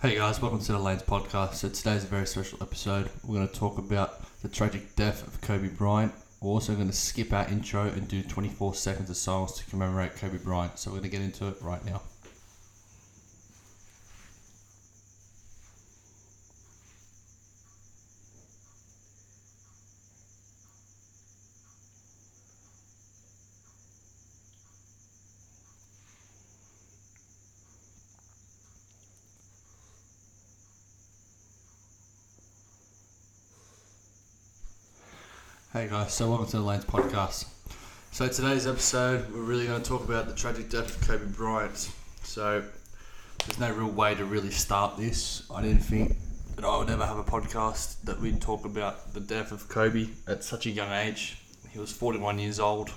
Hey guys, welcome to Center Lane's podcast. So today's a very special episode. We're going to talk about the tragic death of Kobe Bryant. We're also going to skip our intro and do 24 seconds of silence to commemorate Kobe Bryant. So we're going to get into it right now. Hey guys, so welcome to the Lanes podcast. So today's episode, we're really going to talk about the tragic death of Kobe Bryant. So there's no real way to really start this. I didn't think that I would ever have a podcast that we'd talk about the death of Kobe at such a young age. He was 41 years old.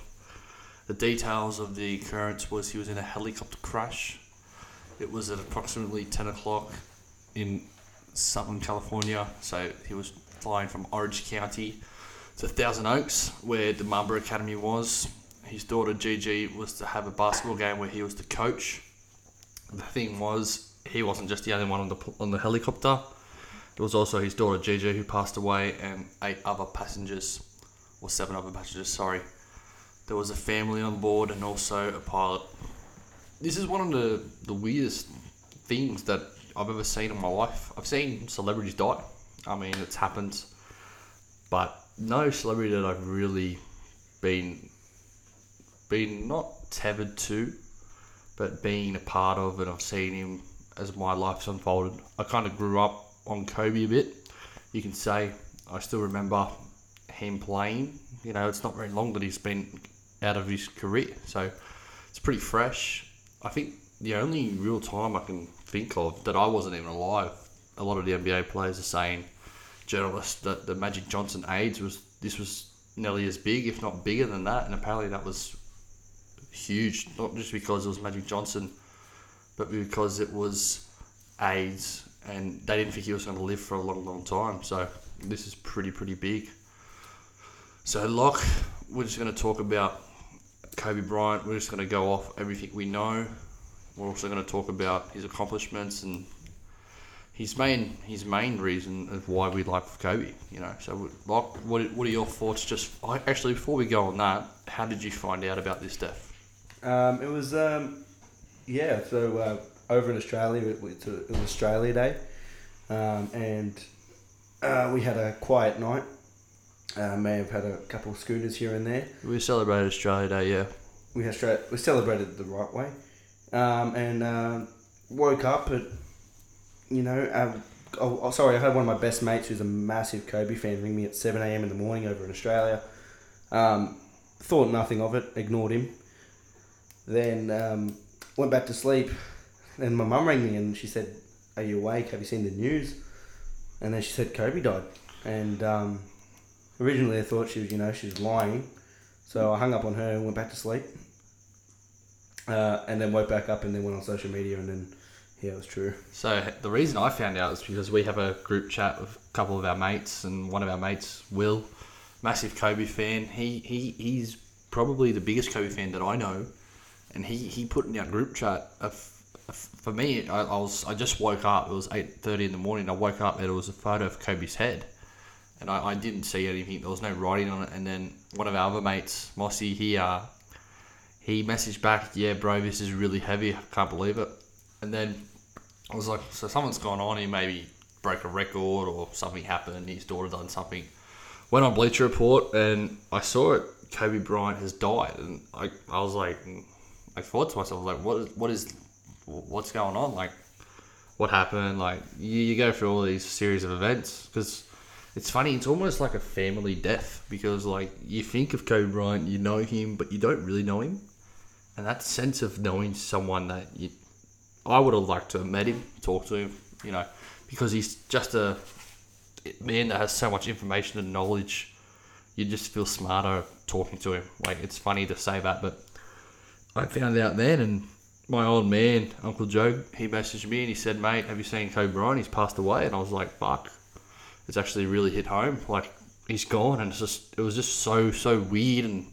The details of the occurrence was he was in a helicopter crash. It was at approximately 10 o'clock in Southern California. So he was flying from Orange County to Thousand Oaks, where the Mamba Academy was. His daughter Gigi was to have a basketball game where he was the coach. The thing was, he wasn't just the only one on the helicopter. It was also his daughter Gigi who passed away, and seven other passengers. There was a family on board and also a pilot. This is one of the weirdest things that I've ever seen in my life. I've seen celebrities die. I mean, it's happened, but no celebrity that I've really been not tethered to, but being a part of, and I've seen him as my life's unfolded. I kind of grew up on Kobe a bit. You can say I still remember him playing. You know, it's not very long that he's been out of his career, so it's pretty fresh. I think the only real time I can think of that I wasn't even alive, a lot of the NBA players are saying, journalists, that the Magic Johnson AIDS was nearly as big, if not bigger than that, and apparently that was huge, not just because it was Magic Johnson, but because it was AIDS, and they didn't think he was going to live for a long, long time. So this is pretty big. So we're just going to talk about Kobe Bryant. We're just going to go off everything we know. We're also going to talk about his accomplishments and his main reason of why we like Kobe, you know. So, what are your thoughts? Actually, before we go on that, how did you find out about this death? It was, over in Australia, it was Australia Day, and we had a quiet night. May have had a couple of scooters here and there. We celebrated Australia Day, yeah. We celebrated it the right way, and woke up at. You know, I had one of my best mates who's a massive Kobe fan ring me at 7 a.m. in the morning over in Australia. Thought nothing of it, ignored him. Then went back to sleep. Then my mum rang me and she said, "Are you awake? Have you seen the news?" And then she said Kobe died. And originally I thought she was lying. So I hung up on her and went back to sleep. And then woke back up and then went on social media and then. Yeah, it was true. So the reason I found out is because we have a group chat with a couple of our mates, and one of our mates, Will, massive Kobe fan. He's probably the biggest Kobe fan that I know, and he put in our group chat. For me, I just woke up. It was 8:30 in the morning. I woke up and it was a photo of Kobe's head, and I didn't see anything. There was no writing on it. And then one of our other mates, Mossy, he messaged back, "Yeah, bro, this is really heavy. I can't believe it." And then I was like, so someone's gone on, he maybe broke a record or something happened, his daughter done something. Went on Bleacher Report and I saw it, Kobe Bryant has died. And I was like, I thought to myself, like, what's going on? Like, what happened? Like, you go through all these series of events. Because it's funny, it's almost like a family death. Because, like, you think of Kobe Bryant, you know him, but you don't really know him. And that sense of knowing someone that I would have liked to have met him, talked to him, you know, because he's just a man that has so much information and knowledge. You just feel smarter talking to him. Like, it's funny to say that, but I found out then, and my old man, Uncle Joe, he messaged me and he said, "Mate, have you seen Kobe Bryant? He's passed away." And I was like, fuck, it's actually really hit home. Like, he's gone, and it was just so weird. And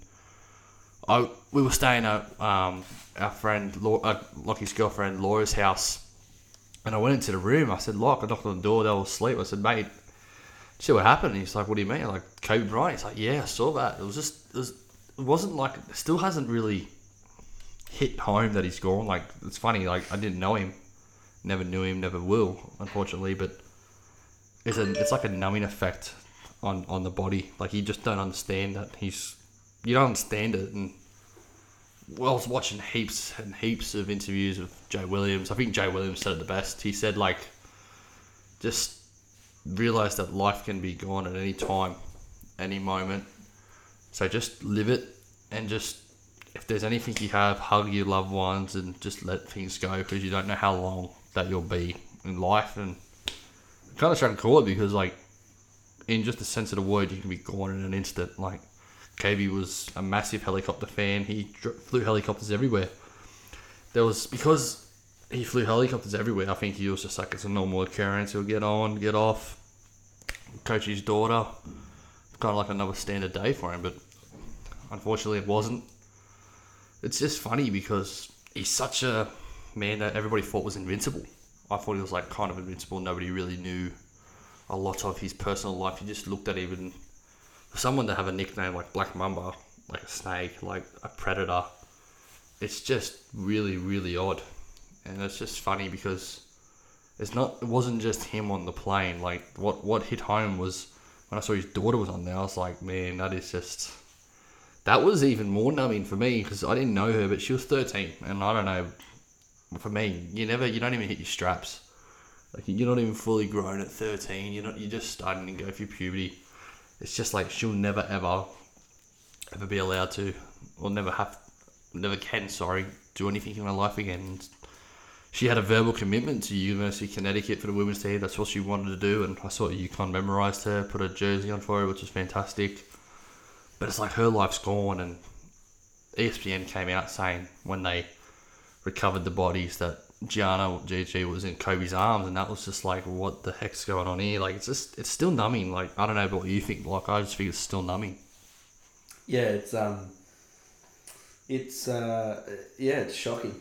we were staying at our friend Lockie's girlfriend Laura's house And I went into the room. I said, "Look," I knocked on the door. They were asleep. I said, "Mate, see what happened?" And he's like, "What do you mean?" I'm like, "Kobe Bryant." He's like, "Yeah, I saw that. It was just, it wasn't like, it still hasn't really hit home that he's gone." Like, it's funny. Like, I didn't know him, never knew him, never will, unfortunately. But it's like a numbing effect on the body. Like, you just don't understand that you don't understand it. And I was watching heaps and heaps of interviews with Jay Williams. I think Jay Williams said it the best. He said, like, just realize that life can be gone at any time, any moment. So just live it, and just, if there's anything you have, hug your loved ones and just let things go, because you don't know how long that you'll be in life. And I'm kind of trying to call it, because, like, in just the sense of the word, you can be gone in an instant. Like, KB was a massive helicopter fan. He flew helicopters everywhere. Because he flew helicopters everywhere, I think he was just like, it's a normal occurrence. He'll get on, get off, coach his daughter. Kind of like another standard day for him, but unfortunately it wasn't. It's just funny because he's such a man that everybody thought was invincible. I thought he was like kind of invincible. Nobody really knew a lot of his personal life. You just looked at even... For someone to have a nickname like Black Mamba, like a snake, like a predator, it's just really, really odd. And it's just funny because it wasn't just him on the plane. Like, what hit home was when I saw his daughter was on there. I was like, man, that was even more numbing for me, because I didn't know her, but she was 13, and I don't know. For me, you don't even hit your straps. Like, you're not even fully grown at 13. You're just starting to go through puberty. It's just like she'll never, ever be allowed to, or never can do anything in her life again. She had a verbal commitment to University of Connecticut for the women's team. That's what she wanted to do, and I saw UConn memorised her, put a jersey on for her, which was fantastic. But it's like her life's gone, and ESPN came out saying when they recovered the bodies that Gigi was in Kobe's arms, and that was just like, what the heck's going on here? Like, it's still numbing. Like, I don't know about what you think, Block. I just think it's still numbing. Yeah, it's shocking.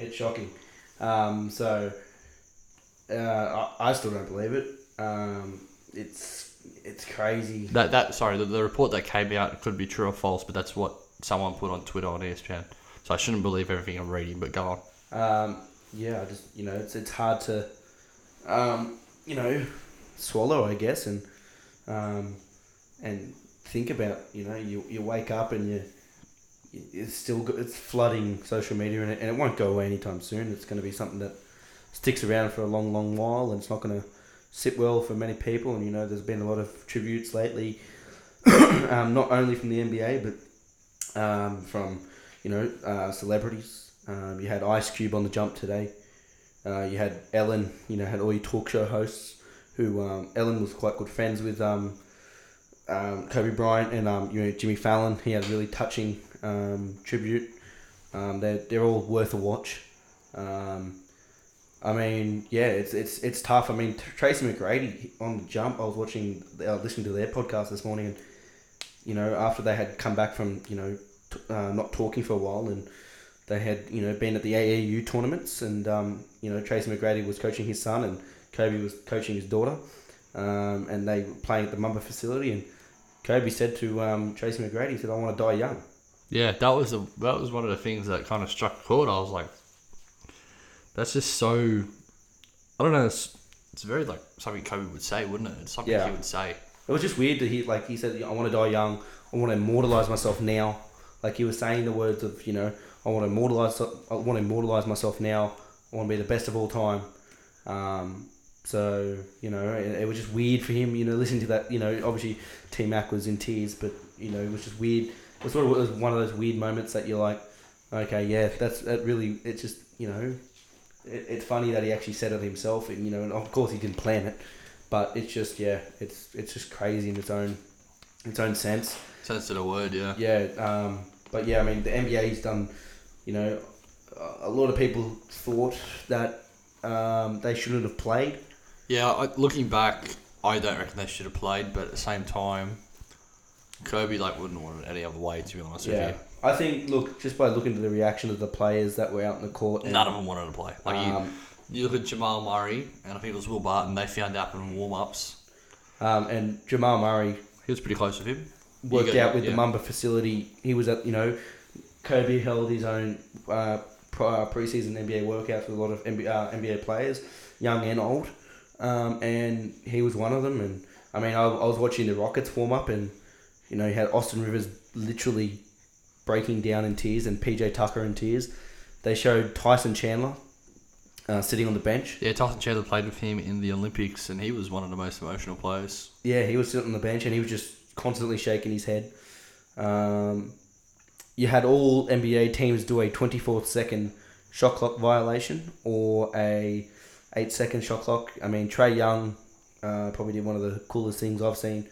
It's shocking. I still don't believe it. It's crazy. The report that came out could be true or false, but that's what someone put on Twitter on ESPN. So I shouldn't believe everything I'm reading, but go on. I just, it's hard to, swallow, I guess, and think about. You wake up and it's flooding social media, and it won't go away anytime soon. It's going to be something that sticks around for a long, long while, and it's not going to sit well for many people. And there's been a lot of tributes lately, not only from the NBA, but from celebrities. You had Ice Cube on The Jump today. You had Ellen, had all your talk show hosts who, Ellen was quite good friends with Kobe Bryant and, Jimmy Fallon. He had a really touching tribute. They're all worth a watch. It's tough. I mean, Tracy McGrady on The Jump, I was listening to their podcast this morning, and, after they had come back from, not talking for a while, and they had been at the AAU tournaments, and Tracy McGrady was coaching his son and Kobe was coaching his daughter, and they were playing at the Mamba facility, and Kobe said to Tracy McGrady, he said, "I want to die young." Yeah, that was one of the things that kind of struck a chord. I was like, that's just so, I don't know, it's very like something Kobe would say, wouldn't it? It's something he would say. It was just weird to hear, like he said, "I want to die young, I want to immortalize myself now." Like, he was saying the words of, I want to immortalize myself now. I want to be the best of all time. It was just weird for him, listening to that. Obviously T-Mac was in tears, but, it was just weird. It was sort of one of those weird moments that you're like, okay, yeah, it's just, it's funny that he actually said it himself, and, and of course he didn't plan it, but it's just, yeah, it's just crazy in its own sense. Sense of the word, yeah. Yeah, but yeah, I mean, the NBA's done, a lot of people thought that they shouldn't have played. Yeah, looking back, I don't reckon they should have played, but at the same time, Kobe, wouldn't want it any other way, to be honest with you. I think, look, just by looking to the reaction of the players that were out in the court... None of them wanted to play. Like you look at Jamal Murray and I think it was Will Barton. They found out in warm-ups. And Jamal Murray... He was pretty close with him. Worked out with the Mamba facility. He was at, you know... Kobe held his own preseason NBA workouts with a lot of NBA players, young and old. And he was one of them. And I mean, I was watching the Rockets warm up and, you know, you had Austin Rivers literally breaking down in tears and PJ Tucker in tears. They showed Tyson Chandler sitting on the bench. Yeah, Tyson Chandler played with him in the Olympics and he was one of the most emotional players. Yeah, he was sitting on the bench and he was just constantly shaking his head. You had all NBA teams do a 24-second shot clock violation or a 8-second shot clock. I mean, Trae Young probably did one of the coolest things I've seen.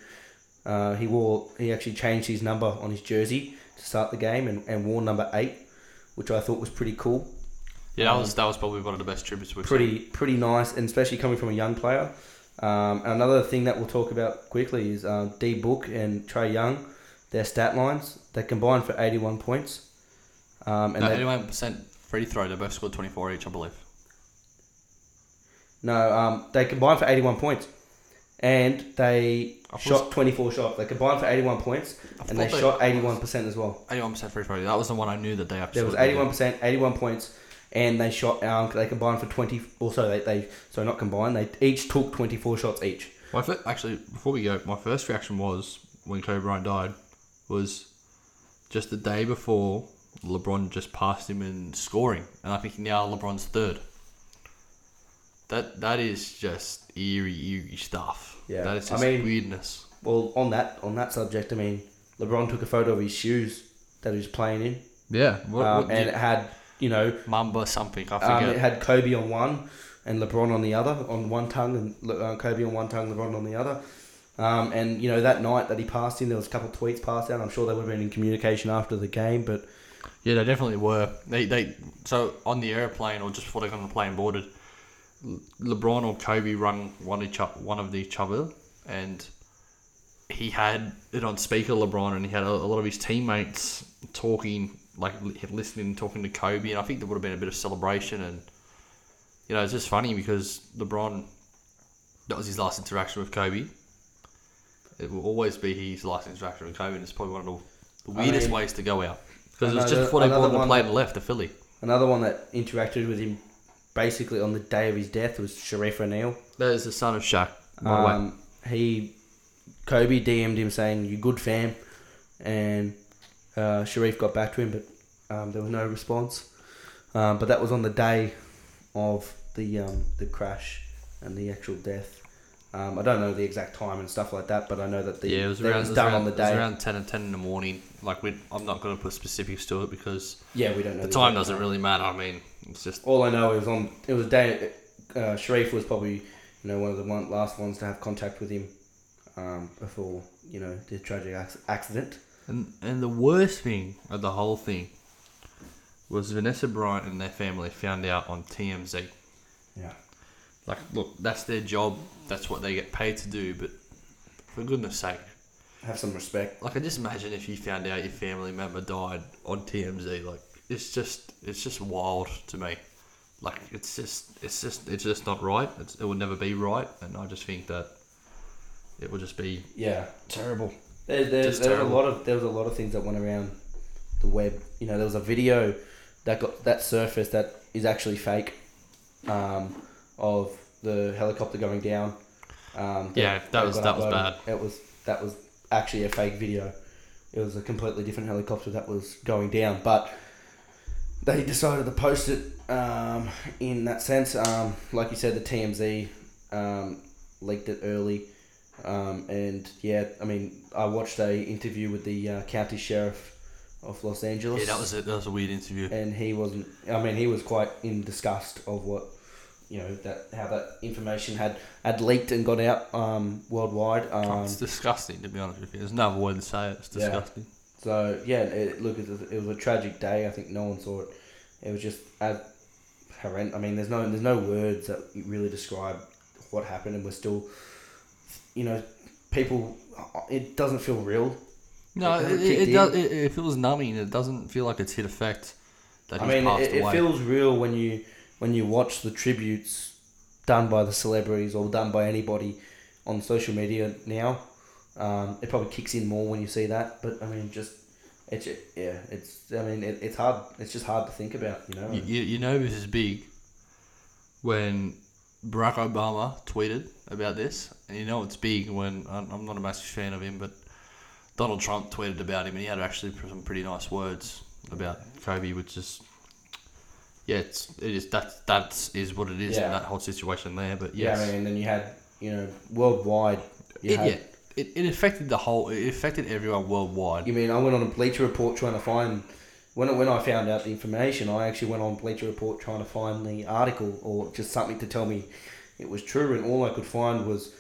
He actually changed his number on his jersey to start the game and wore number 8, which I thought was pretty cool. Yeah, that was probably one of the best tributes we've seen. Pretty nice, and especially coming from a young player. Another thing that we'll talk about quickly is D-Book and Trae Young. Their stat lines, they combined for 81 points. 81% free throw, they both scored 24 each, I believe. No, they combined for 81 points. And they shot 24 shots. They combined for 81 points, and they shot 81% as well. 81% free throw, that was the one I knew that they absolutely did. There was 81%, 81 points, and they shot, they combined for 20, also they each took 24 shots each. Actually, before we go, my first reaction was, when Kobe Bryant died, was just the day before LeBron just passed him in scoring. And I think now LeBron's third. That is just eerie stuff. Yeah. That is just weirdness. Well, on that subject, I mean, LeBron took a photo of his shoes that he was playing in. Yeah. It had, you know... Mamba something, I forget. It had Kobe on one and LeBron on the other, on one tongue, and Kobe on one tongue, LeBron on the other. And, you know, that night that he passed in, there was a couple of tweets passed out. I'm sure they would have been in communication after the game, but... Yeah, they definitely were. So, on the airplane, or just before they got on the plane boarded, LeBron or Kobe rung one of each other, and he had it on speaker, LeBron, and he had a lot of his teammates talking, like, listening and talking to Kobe, and I think there would have been a bit of celebration, and, you know, it's just funny because LeBron, that was his last interaction with Kobe. It will always be his last interaction with Kobe, and it's probably one of the weirdest ways to go out. Because it was just before they bought the plane and left to Philly. Another one that interacted with him basically on the day of his death was Shaquille O'Neal. That is the son of Shaq. Kobe DM'd him saying, "You good, fam?" And Shaquille got back to him, but there was no response. But that was on the day of the crash and the actual death. I don't know the exact time and stuff like that, but I know that it was done on the day. It was around 10 in the morning. Like I'm not going to put specifics to it because we don't know. The time doesn't really matter. I mean, it's just all I know is it was a day. Sharif was probably one of the last ones to have contact with him before the tragic accident. And the worst thing of the whole thing was Vanessa Bryant and their family found out on TMZ. Yeah. Like, look, that's their job. That's what they get paid to do. But for goodness sake, have some respect. Like, I just imagine if you found out your family member died on TMZ. Like, it's just wild to me. Like, it's just not right. It will never be right. And I just think that it will just be terrible. There was a lot of things that went around the web. You know, there was a video that surfaced that is actually fake. Of the helicopter going down. That was bad. That was actually a fake video. It was a completely different helicopter that was going down, but they decided to post it in that sense. Like you said, the TMZ leaked it early. I mean, I watched a interview with the county sheriff of Los Angeles. Yeah, that was a weird interview. And he was quite in disgust of what... how that information had leaked and got out worldwide. It's disgusting, to be honest with you. There's no other way to say it. It's disgusting. Yeah. So, it was a tragic day. I think no one saw it. It was just horrendous. I mean, there's no words that really describe what happened, and we're still, people, it doesn't feel real. No, it feels numbing. It doesn't feel like it's hit effect. That he's passed away. It feels real when you watch the tributes done by the celebrities or done by anybody on social media now. It probably kicks in more when you see that. But it's hard. It's just hard to think about, you know. You know this is big when Barack Obama tweeted about this, and you know it's big when I'm not a massive fan of him, but Donald Trump tweeted about him, and he had actually some pretty nice words about Kobe, which is, yeah, that is what it is in that whole situation there. But yes. Yeah, and then you had, worldwide. It affected it affected everyone worldwide. You mean I went on a Bleacher Report trying to find, when I found out the information, I actually went on Bleacher Report trying to find the article or just something to tell me it was true, and all I could find was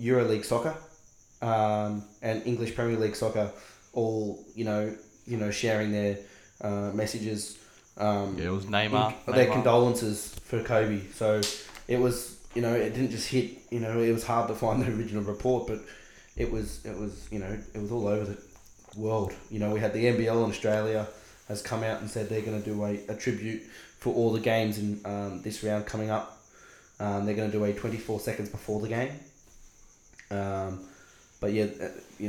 EuroLeague soccer and English Premier League soccer, all sharing their messages. It was Neymar. Their condolences for Kobe. So it was. It didn't just hit. It was hard to find the original report, but it was all over the world. We had the NBL in Australia has come out and said they're going to do a tribute for all the games in this round coming up. They're going to do a 24 seconds before the game. But yeah,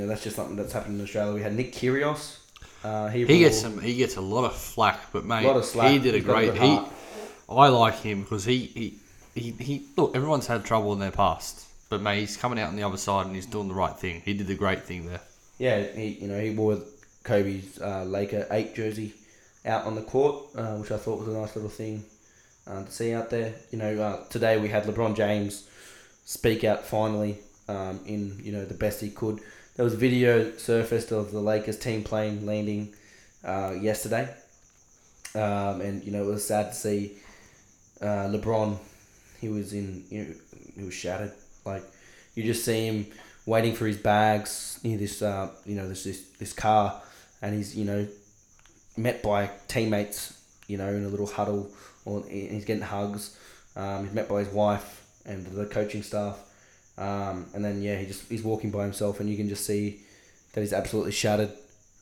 that's just something that's happened in Australia. We had Nick Kyrgios. He gets a lot of flack, but mate, he did a great. I like him because Look, everyone's had trouble in their past, but mate, he's coming out on the other side and he's doing the right thing. He did the great thing there. Yeah, he wore Kobe's Laker 8 jersey out on the court, which I thought was a nice little thing to see out there. Today we had LeBron James speak out finally in the best he could. There was a video surfaced of the Lakers team plane landing yesterday, and it was sad to see LeBron. He was he was shattered. Like, you just see him waiting for his bags near this, this car, and he's met by teammates, in a little huddle, and he's getting hugs. He's met by his wife and the coaching staff, and then he's walking by himself, and you can just see that he's absolutely shattered.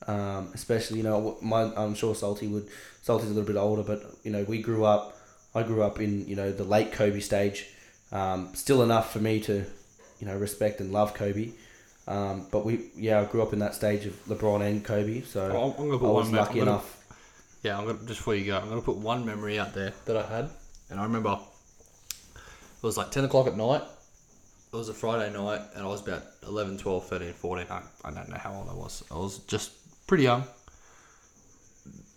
Especially I'm sure Salty's a little bit older, but I grew up in, the late Kobe stage. Still enough for me to, respect and love Kobe. But I grew up in that stage of LeBron and Kobe. So I was lucky enough. Just before you go, I'm going to put one memory out there that I had. And I remember it was like 10 o'clock at night. It was a Friday night, and I was about 11, 12, 13, 14. I don't know how old I was. I was just pretty young.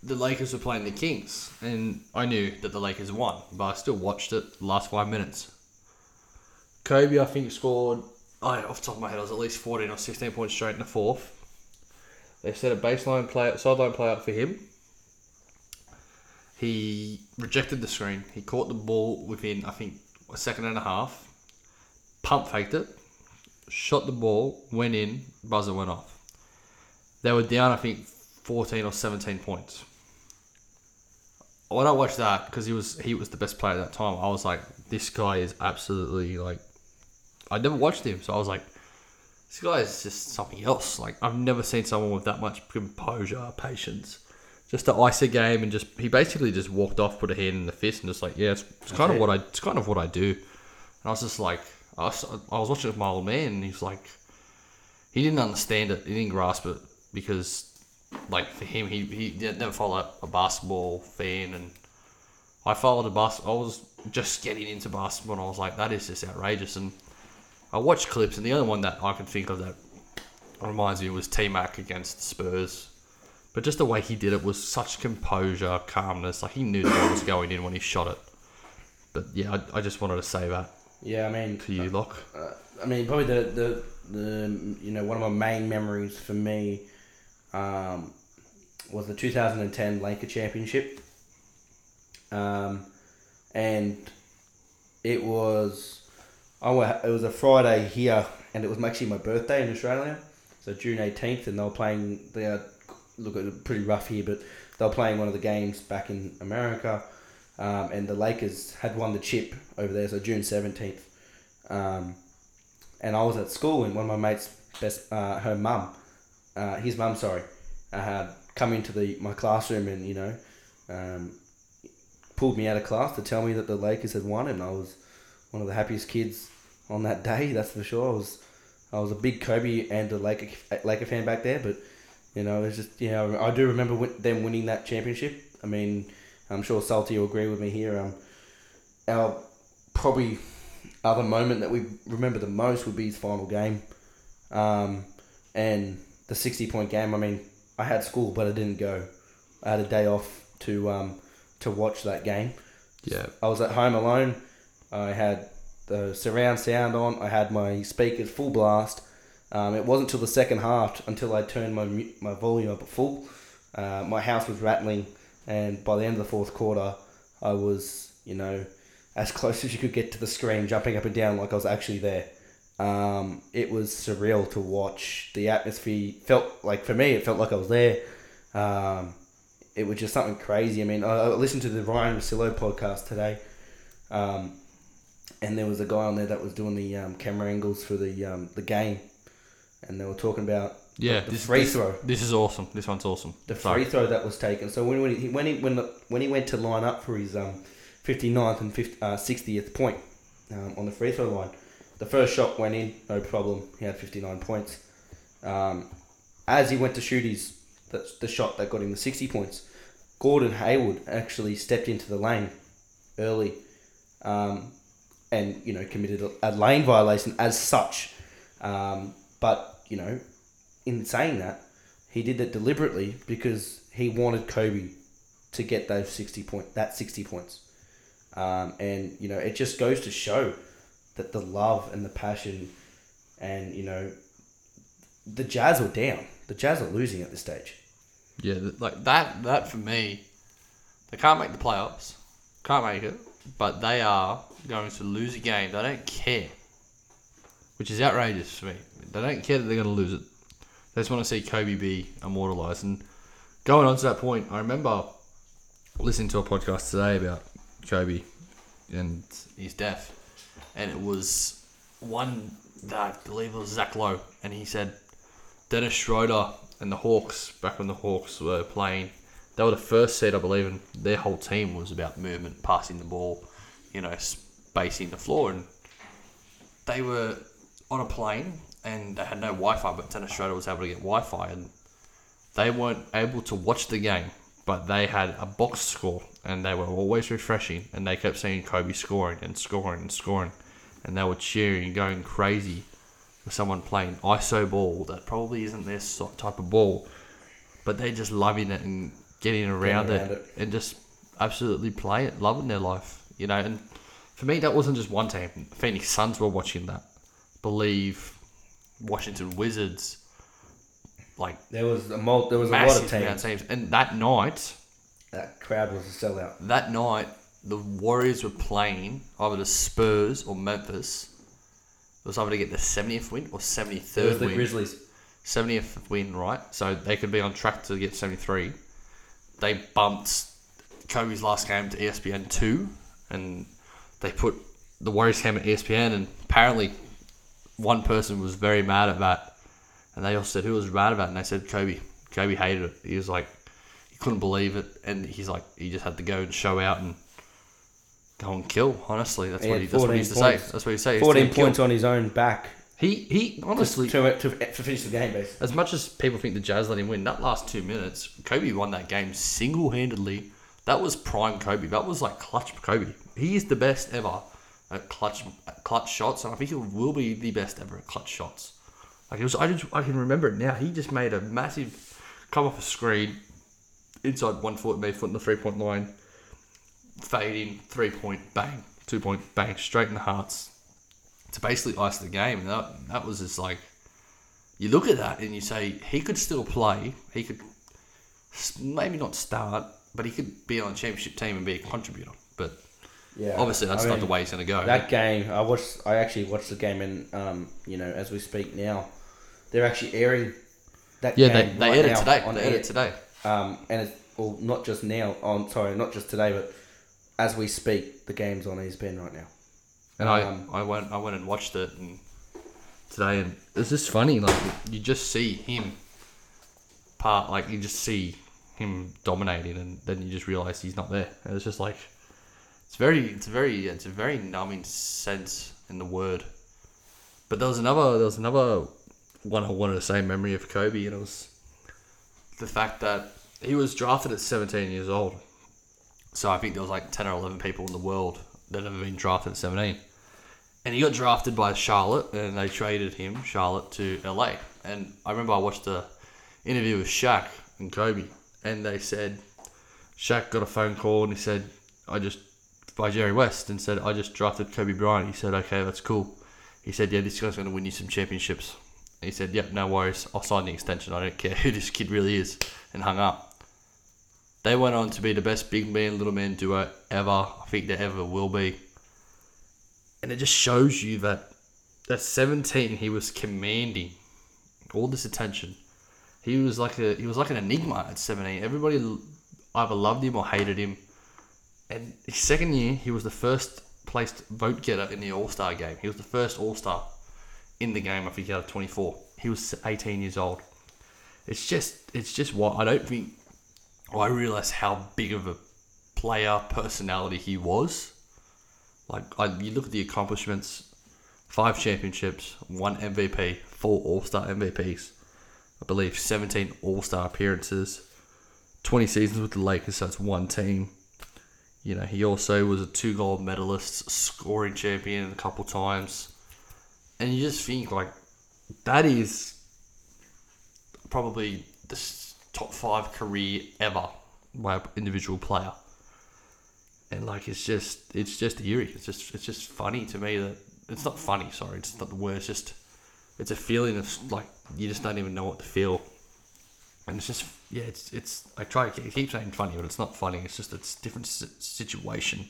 The Lakers were playing the Kings, and I knew that the Lakers won, but I still watched it the last 5 minutes. Kobe, I think, scored, off the top of my head, it was at least 14 or 16 points straight in the fourth. They set a baseline play, sideline play out for him. He rejected the screen. He caught the ball within, I think, a second and a half, pump faked it, shot the ball, went in, buzzer went off. They were down, I think, 14 or 17 points. When I watched that, because he was the best player at that time, I was like, this guy is absolutely, like, I'd never watched him, so I was like, this guy is just something else. Like, I've never seen someone with that much composure, patience, just to ice a game, and just, he basically just walked off, put a hand in the fist, and just like, yeah, it's kind of what I do. And I was just like, I was watching with my old man, and he's like, he didn't understand it, he didn't grasp it, because, like, for him, he never followed a basketball fan, and I followed I was just getting into basketball, and I was like, that is just outrageous. And I watched clips, and the only one that I can think of that reminds me was T-Mac against the Spurs, but just the way he did it was such composure, calmness. Like, he knew the ball was going in when he shot it. But yeah, I just wanted to say that. Yeah, to you, Locke. Probably the one of my main memories for me. Was the 2010 Laker Championship, and it was a Friday here, and it was actually my birthday in Australia, so June 18th, and they were playing. Look, it was pretty rough here, but they were playing one of the games back in America, and the Lakers had won the chip over there, so June 17th, and I was at school, and one of my mates his mum come into my classroom and, pulled me out of class to tell me that the Lakers had won, and I was one of the happiest kids on that day, that's for sure. I was a big Kobe and a Laker fan back there, but, it's just, I do remember them winning that championship. I mean, I'm sure Salty will agree with me here. Our probably other moment that we remember the most would be his final game, and the 60-point game. I mean, I had school, but I didn't go. I had a day off to watch that game. Yeah. I was at home alone. I had the surround sound on. I had my speakers full blast. It wasn't till the second half until I turned my volume up at full. My house was rattling, and by the end of the fourth quarter, I was, as close as you could get to the screen, jumping up and down like I was actually there. It was surreal to watch. The atmosphere felt like I was there. It was just something crazy. I mean, I listened to the Ryan Russillo podcast today, and there was a guy on there that was doing the camera angles for the game, and they were talking about the free throw. This is awesome. This one's awesome. Free throw that was taken. So when he went to line up for his 59th and 60th point on the free throw line. The first shot went in, no problem. He had 59 points. As he went to shoot the shot that got him the 60 points, Gordon Hayward actually stepped into the lane early, and committed a lane violation as such. But in saying that, he did that deliberately because he wanted Kobe to get those 60 points, and it just goes to show that the love and the passion and, the Jazz are down. The Jazz are losing at this stage. Yeah, that for me, they can't make the playoffs. Can't make it. But they are going to lose a game. They don't care, which is outrageous to me. They don't care that they're going to lose it. They just want to see Kobe be immortalised. And going on to that point, I remember listening to a podcast today about Kobe and his death. And it was one that I believe it was Zach Lowe. And he said Dennis Schroeder and the Hawks, back when the Hawks were playing, they were the first seed, I believe, and their whole team was about movement, passing the ball, spacing the floor. And they were on a plane and they had no Wi-Fi, but Dennis Schroeder was able to get Wi-Fi. And they weren't able to watch the game, but they had a box score and they were always refreshing. And they kept seeing Kobe scoring and scoring and scoring. And they were cheering, going crazy for someone playing ISO ball that probably isn't their type of ball, but they're just loving it and getting around it and just absolutely playing it, loving their life, And for me, that wasn't just one team. Phoenix Suns were watching that. I believe Washington Wizards, there was a lot of teams. And that night, that crowd was a sellout. That night, the Warriors were playing either the Spurs or Memphis. It was either to get the 70th win or 73rd win. It was the Grizzlies. 70th win, right? So they could be on track to get 73. They bumped Kobe's last game to ESPN 2, and they put the Warriors game at ESPN, and apparently one person was very mad at that. And they also said, who was mad at that? And they said, Kobe. Kobe hated it. He was like, he couldn't believe it. And he's like, he just had to go and show out and go and kill, honestly. That's what he used to say. That's what he said. 14 points on his own back. He honestly... To finish the game, basically. As much as people think the Jazz let him win, that last 2 minutes, Kobe won that game single-handedly. That was prime Kobe. That was like clutch Kobe. He is the best ever at clutch shots, and I think he will be the best ever at clutch shots. I can remember it now. He just made a massive come off a screen, inside 1 foot, mid-foot in the three-point line, fade in, 3 point bang, 2 point bang, straight in the hearts to basically ice the game. And that was just like, you look at that and you say he could still play. He could maybe not start, but he could be on a championship team and be a contributor. But obviously that's not the way he's going to go. That game, I actually watched the game, and as we speak now, they're actually airing that game. They aired it today. They aired it today. And it's not just now. I'm sorry, not just today, but as we speak, the game's on ESPN right now. And I went and watched it, and today, and it's just funny. Like, you just see him part, like, you just see him dominating, and then you just realise he's not there. And it's just like, it's a very numbing sense in the word. But there was another one I wanted to say in memory of Kobe, and it was the fact that he was drafted at 17 years old. So I think there was like 10 or 11 people in the world that have ever been drafted at 17. And he got drafted by Charlotte, and they traded him, Charlotte, to LA. And I remember I watched an interview with Shaq and Kobe, and they said, Shaq got a phone call and he said, by Jerry West, and said, I just drafted Kobe Bryant. He said, okay, that's cool. He said, yeah, this guy's going to win you some championships. He said, yep, no worries. I'll sign the extension. I don't care who this kid really is. And hung up. They went on to be the best big man, little man duo ever. I think there ever will be. And it just shows you that at 17, he was commanding all this attention. He was like an enigma at 17. Everybody either loved him or hated him. And his second year, he was the first placed vote getter in the All-Star game. He was the first All-Star in the game, I think, out of 24. He was 18 years old. It's just what I don't think, well, I realised how big of a player personality he was. Like, you look at the accomplishments, 5 championships, 1 MVP, 4 All-Star MVPs, I believe 17 All-Star appearances, 20 seasons with the Lakers, so it's one team. You know, he also was a 2 gold medalist, scoring champion a couple times. And you just think, like, that is probably the top 5 career ever by an individual player. And, like, it's just eerie. It's just funny to me that, it's not funny, sorry, it's not the word, it's a feeling of, like, you just don't even know what to feel. And it's just, yeah, it's. I keep saying funny, but it's not funny. It's just a different situation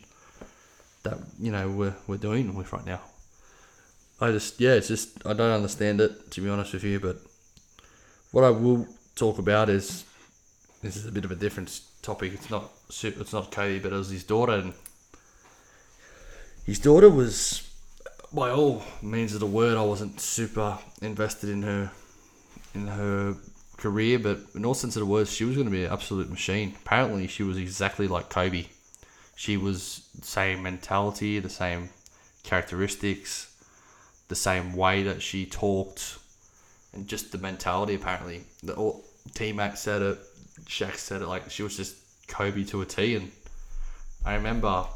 that, you know, we're dealing with right now. I don't understand it, to be honest with you. But what I will talk about is, this is a bit of a different topic. It's not Kobe, but it was his daughter, and his daughter was, by all means of the word, I wasn't super invested in her career, but in all sense of the word, she was going to be an absolute machine. Apparently, she was exactly like Kobe. She was the same mentality, the same characteristics, the same way that she talked, and just the mentality, apparently. T-Mac said it, Shaq said it, like, she was just Kobe to a T. And I remember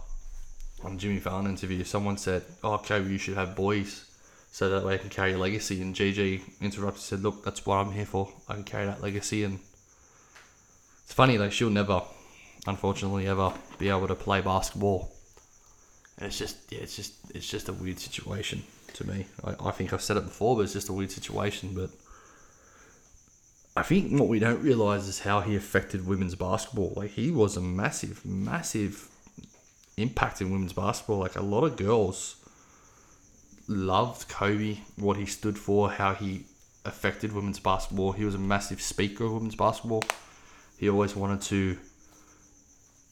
on Jimmy Fallon interview, someone said, oh, Kobe, you should have boys, so that way I can carry a legacy. And Gigi interrupted, said, look, that's what I'm here for. I can carry that legacy. And it's funny, like, she'll never, unfortunately, ever be able to play basketball. And it's just a weird situation to me. I think I've said it before, but it's just a weird situation. But I think what we don't realise is how he affected women's basketball. Like, he was a massive, massive impact in women's basketball. Like, a lot of girls loved Kobe, what he stood for, how he affected women's basketball. He was a massive speaker of women's basketball. He always wanted to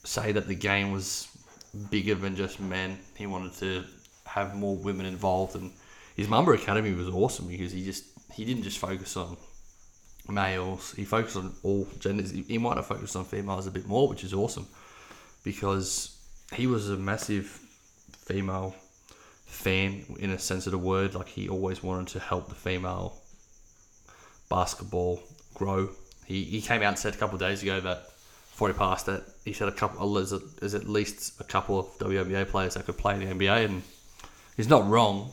say that the game was bigger than just men. He wanted to have more women involved, and his Mamba Academy was awesome because he didn't just focus on males. He focused on all genders. He might have focused on females a bit more, which is awesome, because he was a massive female fan in a sense of the word. Like, he always wanted to help the female basketball grow. He came out and said a couple of days ago that, before he passed it, he said there's at least a couple of WNBA players that could play in the NBA, and he's not wrong.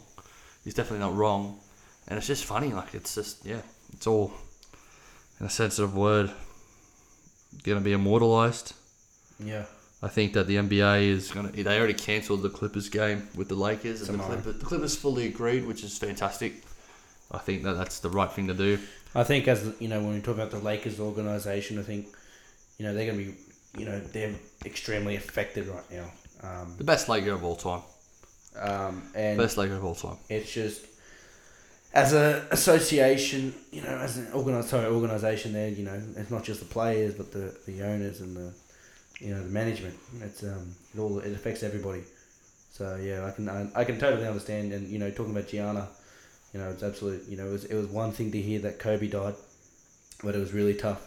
He's definitely not wrong. And it's just funny, like, it's just, yeah, it's all in a sense of the word gonna be immortalized. Yeah. I think that the NBA is going to... They already cancelled the Clippers game with the Lakers. And the Clippers fully agreed, which is fantastic. I think that's the right thing to do. I think, as you know, when we talk about the Lakers organisation, I think, you know, they're going to be... You know, they're extremely affected right now. The best Laker of all time. Best Laker of all time. It's just... As an association, you know, as an organisation there, you know, it's not just the players, but the owners and the... You know, the management. It's it affects everybody. So yeah, I can totally understand. And you know, talking about Gianna, You know, it's absolute. You know, it was one thing to hear that Kobe died, but it was really tough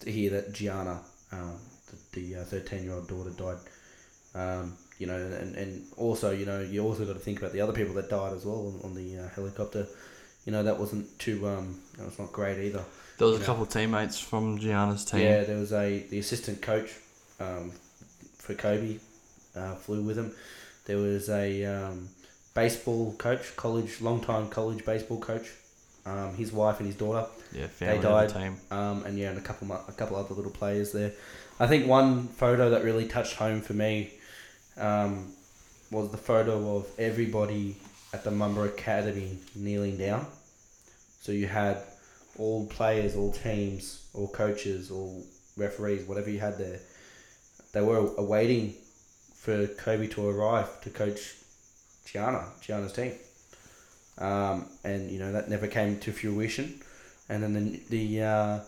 to hear that Gianna, the 13-year-old daughter, died. You know, and also, you know, you also got to think about the other people that died as well on the helicopter. You know, that wasn't too. That was not great either. There was a couple of teammates from Gianna's team. Yeah, there was the assistant coach, for Kobe, flew with him. There was a baseball coach, longtime college baseball coach. His wife and his daughter. Yeah, family, they died. The team. And yeah, and a couple other little players there. I think one photo that really touched home for me, was the photo of everybody at the Mamba Academy kneeling down. So you had all players, all teams, all coaches, all referees, whatever you had there. They were awaiting for Kobe to arrive to coach Gianna's team. And, you know, that never came to fruition. And then the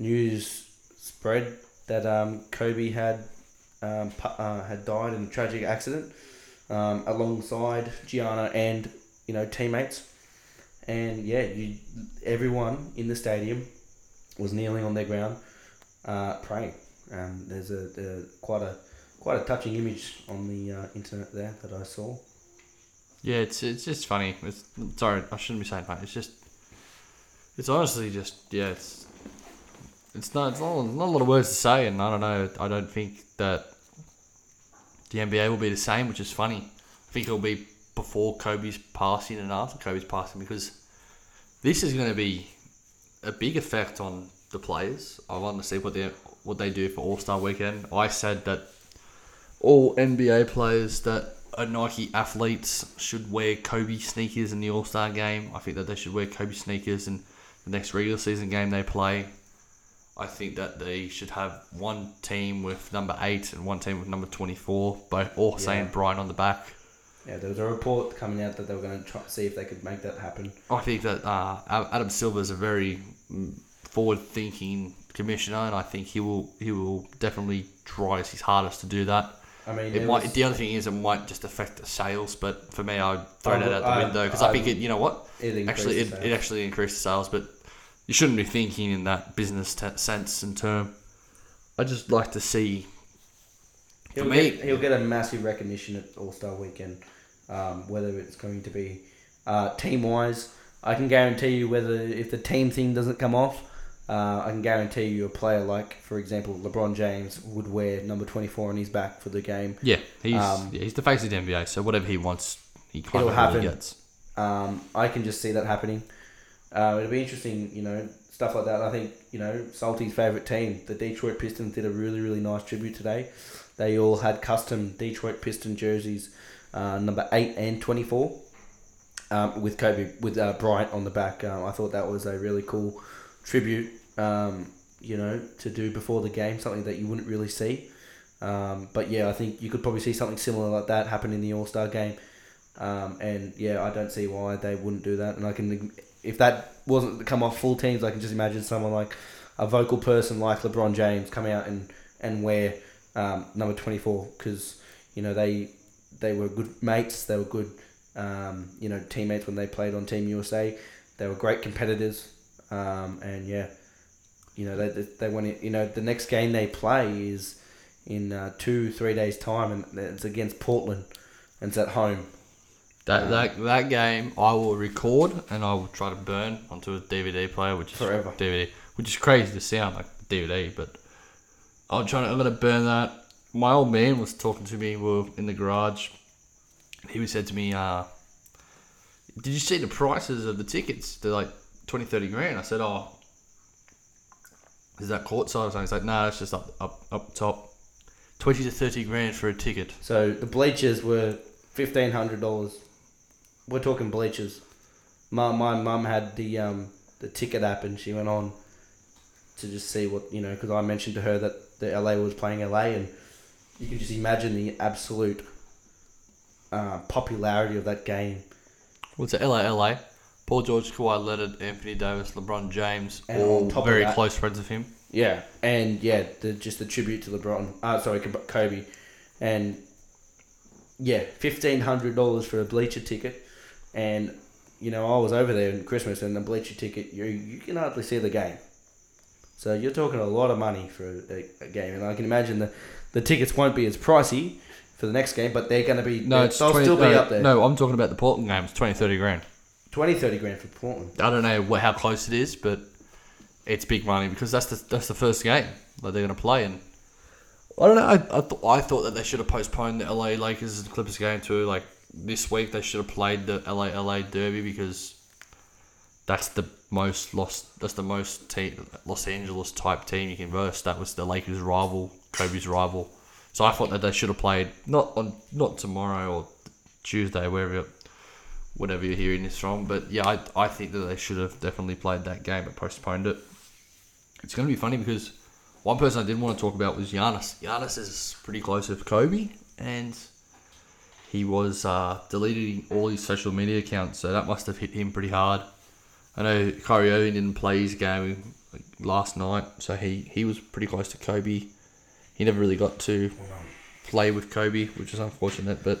news spread that Kobe had died in a tragic accident, alongside Gianna and, you know, teammates. And yeah, everyone in the stadium was kneeling on their ground, praying. There's quite a touching image on the internet there that I saw. Yeah, it's just funny. Sorry, I shouldn't be saying that. It's honestly just, yeah. It's not a lot of words to say, and I don't know. I don't think that the NBA will be the same, which is funny. I think it'll be before Kobe's passing and after Kobe's passing, because this is going to be a big effect on the players. I want to see what they do for All-Star Weekend. I said that all NBA players that are Nike athletes should wear Kobe sneakers in the All-Star game. I think that they should wear Kobe sneakers in the next regular season game they play. I think that they should have one team with number 8 and one team with number 24, both all saying Bryant on the back. Yeah, there was a report coming out that they were going to try to see if they could make that happen. I think that Adam Silver is a very forward-thinking commissioner, and I think he will definitely try his hardest to do that. I mean, the other thing is it might just affect the sales, but for me, I'd throw that out the window, because I think it actually increased the sales, but you shouldn't be thinking in that business sense and term. I just like to see. He'll get a massive recognition at All-Star Weekend, whether it's going to be team-wise. I can guarantee you if the team thing doesn't come off, I can guarantee you a player like, for example, LeBron James would wear number 24 on his back for the game. Yeah, he's the face of the NBA, so whatever he wants, he kind of really gets. I can just see that happening. It'll be interesting, you know, stuff like that. I think, you know, Salty's favourite team, the Detroit Pistons, did a really, really nice tribute today. They all had custom Detroit Piston jerseys, number 8 and 24, with Kobe, with Bryant on the back. I thought that was a really cool tribute, you know, to do before the game, something that you wouldn't really see. But yeah, I think you could probably see something similar like that happen in the All-Star game. And yeah, I don't see why they wouldn't do that. And I can, if that wasn't to come off full teams, I can just imagine someone like a vocal person like LeBron James come out and wear number 24, because, you know, they were good mates, they were good, you know, teammates when they played on Team USA. They were great competitors. And yeah, you know, they want to, you know, the next game they play is in 2-3 days time, and it's against Portland, and it's at home. That game I will record, and I will try to burn onto a DVD player, which is forever. DVD, which is crazy to sound like DVD, but I'm gonna burn that. My old man was talking to me, we were in the garage, and he said to me, "Did you see the prices of the tickets? They're like 20, 30 grand." I said, "Oh, is that courtside or something?" He's like, "No, it's just up top. 20 to 30 grand for a ticket." So the bleachers were $1,500. We're talking bleachers. My mum had the ticket app, and she went on to just see what, you know, because I mentioned to her that the LA was playing LA, and you can just imagine the absolute popularity of that game. What's it, LA? Paul George, Kawhi Leonard, Anthony Davis, LeBron James, and all very close friends of him. Yeah, and yeah, the tribute to LeBron. Kobe, and yeah, $1,500 for a bleacher ticket, and you know, I was over there in Christmas, and the bleacher ticket, you can hardly see the game. So you're talking a lot of money for a game, and I can imagine the tickets won't be as pricey for the next game, but they're going to be... No, it's they'll still be up there. No, I'm talking about the Portland game. It's 20, 30 grand. 20, 30 grand for Portland. I don't know how close it is, but it's big money because that's the first game that they're going to play. And I don't know. I thought that they should have postponed the LA Lakers and Clippers game too. Like, this week they should have played the LA Derby because that's the most Los Angeles type team you can verse. That was the Lakers' rival, Kobe's rival. So I thought that they should have played not tomorrow or Tuesday, whatever you're hearing this from. But yeah, I think that they should have definitely played that game but postponed it. It's going to be funny because one person I didn't want to talk about was Giannis. Giannis is pretty close with Kobe, and he was deleting all his social media accounts, so that must have hit him pretty hard. I know Kyrie Irving didn't play his game last night, so he was pretty close to Kobe. He never really got to play with Kobe, which is unfortunate. But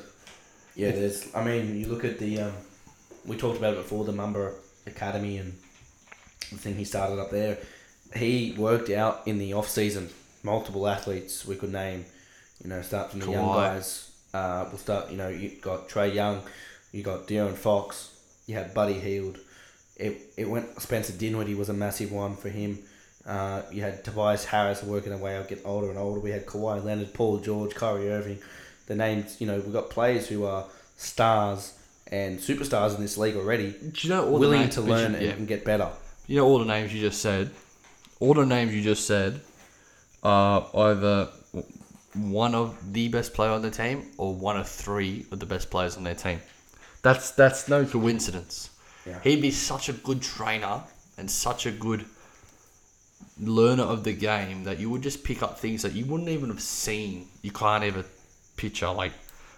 yeah, I mean, you look at the... we talked about it before, the Mamba Academy and the thing he started up there. He worked out in the off-season. Multiple athletes we could name, start from the Kawhi. Young guys... we'll start, you got Trae Young, you got De'Aaron Fox, you had Buddy Hield. It went Spencer Dinwiddie was a massive one for him. You had Tobias Harris working away out, get older and older. We had Kawhi Leonard, Paul George, Kyrie Irving. The names, we got players who are stars and superstars in this league already. Do you know all willing the names, to learn and get better? You know all the names you just said. All the names you just said are either one of the best player on their team or one of three of the best players on their team. That's no coincidence. Yeah. He'd be such a good trainer and such a good learner of the game that you would just pick up things that you wouldn't even have seen. You can't even picture. Like,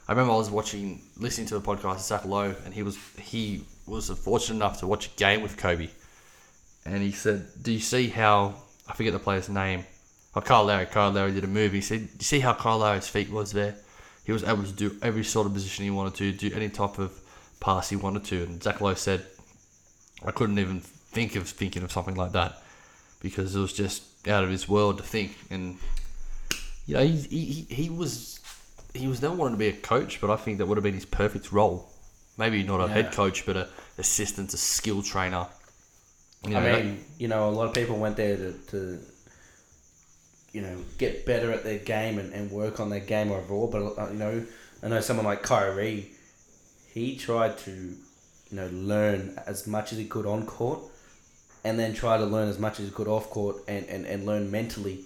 I remember I was listening to a podcast with Zach Lowe, and he was fortunate enough to watch a game with Kobe. And he said, do you see how, I forget the player's name, Kyle Lowry did a movie. He said, you see how Kyle Lowry's feet was there? He was able to do every sort of position he wanted to, do any type of pass he wanted to. And Zach Lowe said, I couldn't even think of something like that because it was just out of his world to think. And, he was never wanted to be a coach, but I think that would have been his perfect role. Maybe not a head coach, but an assistant, a skill trainer. A lot of people went there to get better at their game and work on their game overall. But, I know someone like Kyrie, he tried to, learn as much as he could on court and then try to learn as much as he could off court and learn mentally.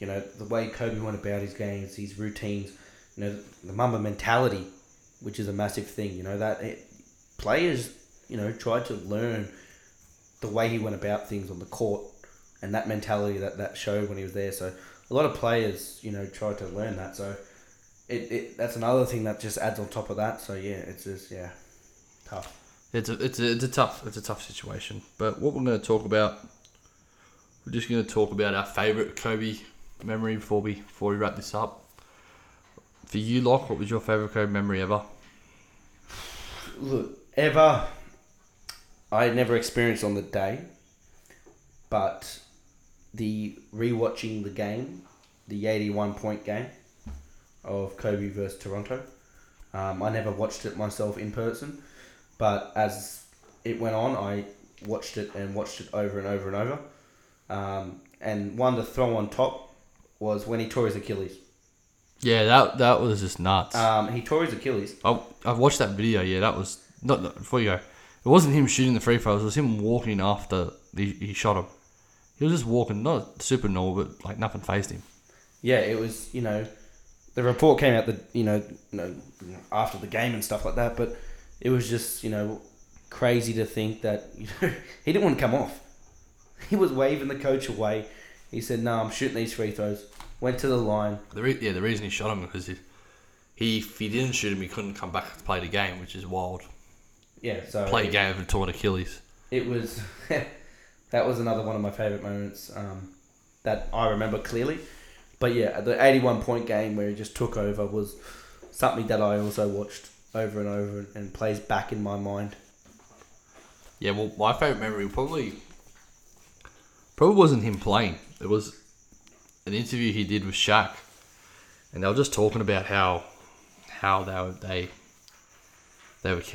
The way Kobe went about his games, his routines, the Mamba mentality, which is a massive thing, players, tried to learn the way he went about things on the court. And that mentality that showed when he was there. So a lot of players, tried to learn that. So that's another thing that just adds on top of that. So yeah, it's just tough. It's a tough situation. But what we're going to talk about, we're just going to talk about our favourite Kobe memory before we wrap this up. For you, Locke, what was your favourite Kobe memory ever? Look, ever, I never experienced on the day, but the rewatching the game, the 81-point game of Kobe versus Toronto. I never watched it myself in person, but as it went on, I watched it over and over and over. And one to throw on top was when he tore his Achilles. Yeah, that was just nuts. He tore his Achilles. I've watched that video. Yeah, that was not before you go. It wasn't him shooting the free throws. It was him walking after he shot him. He was just walking, not super normal, but like nothing fazed him. Yeah, it was, the report came out, after the game and stuff like that, but it was just, crazy to think that, he didn't want to come off. He was waving the coach away. He said, no, I'm shooting these free throws. Went to the line. The reason he shot him was because if he didn't shoot him, he couldn't come back to play the game, which is wild. Yeah, so... play a game of a torn Achilles. It was... That was another one of my favourite moments that I remember clearly. But yeah, the 81-point game where he just took over was something that I also watched over and over and plays back in my mind. Yeah, well, my favourite memory probably wasn't him playing. It was an interview he did with Shaq, and they were just talking about how they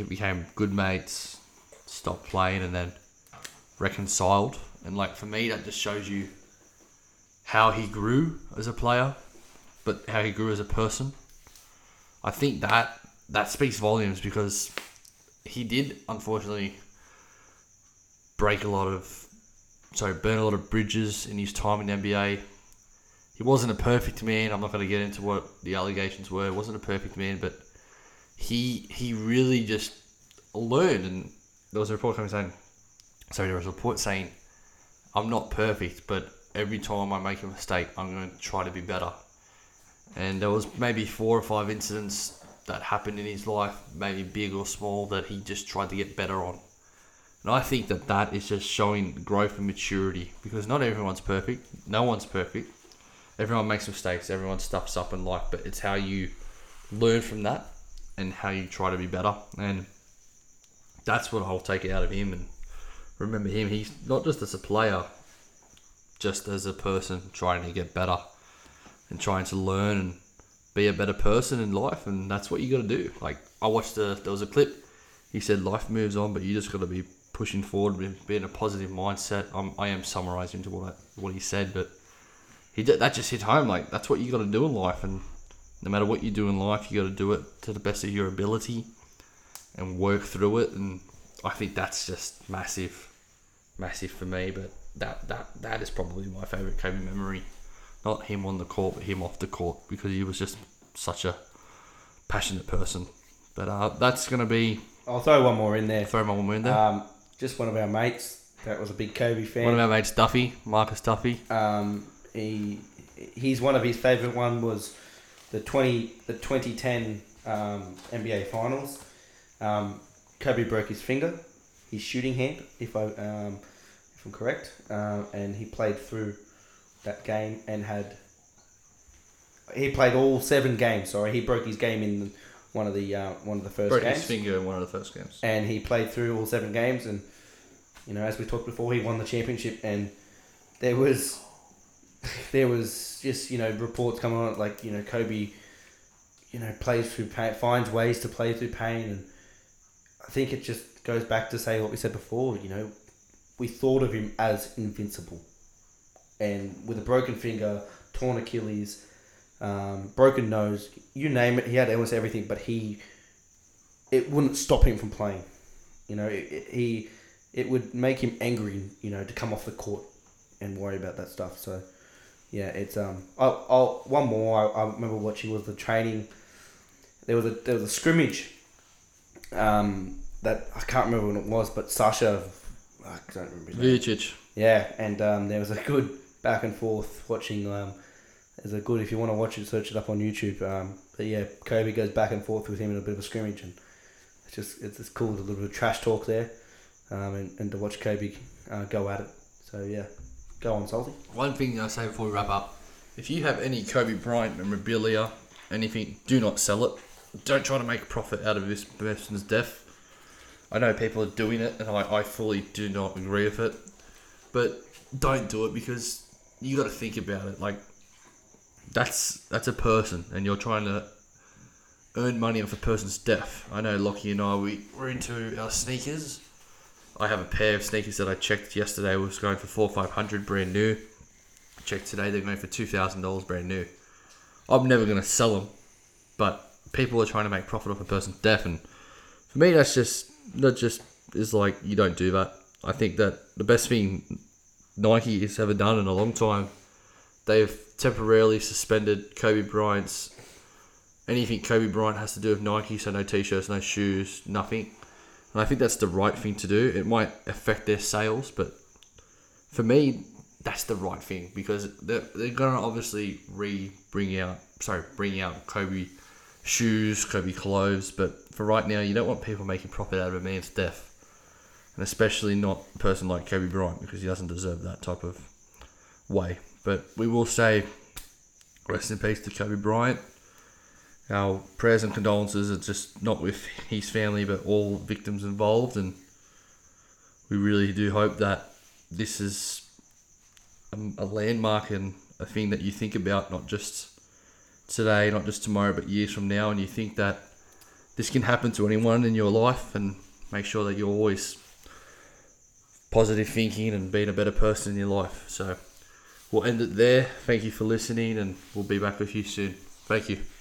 became good mates, stopped playing, and then reconciled. And like for me, that just shows you how he grew as a player, but how he grew as a person. I think that speaks volumes, because he did unfortunately burn a lot of bridges in his time in the NBA. He wasn't a perfect man. I'm not going to get into what the allegations were. He wasn't a perfect man, but he really just learned. And there was a report saying, I'm not perfect, but every time I make a mistake, I'm going to try to be better. And there was maybe 4 or 5 incidents that happened in his life, maybe big or small, that he just tried to get better on. And I think that is just showing growth and maturity, because not everyone's perfect. No one's perfect. Everyone makes mistakes. Everyone stuffs up in life, but it's how you learn from that and how you try to be better. And that's what I'll take out of him and remember him. He's not just as a player, just as a person trying to get better and trying to learn and be a better person in life. And that's what you got to do. Like I watched, there was a clip. He said, life moves on, but you just got to be pushing forward, being a positive mindset. I am summarising to what he said, but that just hit home. Like that's what you got to do in life, and no matter what you do in life, you got to do it to the best of your ability and work through it. And I think that's just massive, massive for me. But that is probably my favourite Kobe memory. Not him on the court, but him off the court, because he was just such a passionate person. But that's gonna be. I'll throw one more in there. Just one of our mates that was a big Kobe fan. One of our mates, Duffy, Marcus Duffy. He's one of his favourite one was the 2010 NBA Finals. Kobe broke his finger, his shooting hand, if I'm correct, and he played through that game and he played all 7 games. Sorry, he broke his game in one of the first games. Broke his finger in one of the first games. And he played through all 7 games, and you know, as we talked before, he won the championship. And there was just, you know, reports coming on like, you know, Kobe, you know, plays through pain, finds ways to play through pain. And I think it just goes back to say what we said before, you know, we thought of him as invincible, and with a broken finger, torn Achilles, broken nose, you name it, he had almost everything, but it wouldn't stop him from playing. You know, it would make him angry, you know, to come off the court and worry about that stuff. So yeah, it's one more. I remember watching was the training. There was a scrimmage. That I can't remember when it was, but Sasha, I don't remember. Vucic. Yeah, and there was a good back and forth watching. There's a good, if you want to watch it, search it up on YouTube. But yeah, Kobe goes back and forth with him in a bit of a scrimmage, and it's just cool, a little bit of trash talk there, and to watch Kobe go at it. So yeah. Go on, Salty. One thing I'll say before we wrap up. If you have any Kobe Bryant memorabilia, anything, do not sell it. Don't try to make a profit out of this person's death. I know people are doing it, and I fully do not agree with it. But don't do it, because you got to think about it. Like, that's a person, and you're trying to earn money off a person's death. I know Lockie and I, we're into our sneakers. I have a pair of sneakers that I checked yesterday was going for $400 or $500 brand new. I checked today they're going for $2,000 brand new. I'm never going to sell them, but people are trying to make profit off a person's death, and for me that just is like, you don't do that. I think that the best thing Nike has ever done in a long time, they've temporarily suspended Kobe Bryant's anything Kobe Bryant has to do with Nike, so no t-shirts, no shoes, nothing. And I think that's the right thing to do. It might affect their sales, but for me, that's the right thing, because they're going to obviously bring out Kobe shoes, Kobe clothes, but for right now, you don't want people making profit out of a man's death, and especially not a person like Kobe Bryant, because he doesn't deserve that type of way. But we will say rest in peace to Kobe Bryant. Our prayers and condolences are just not with his family, but all victims involved, and we really do hope that this is a landmark and a thing that you think about, not just today, not just tomorrow, but years from now, and you think that this can happen to anyone in your life, and make sure that you're always positive thinking and being a better person in your life. So we'll end it there. Thank you for listening, and we'll be back with you soon. Thank you.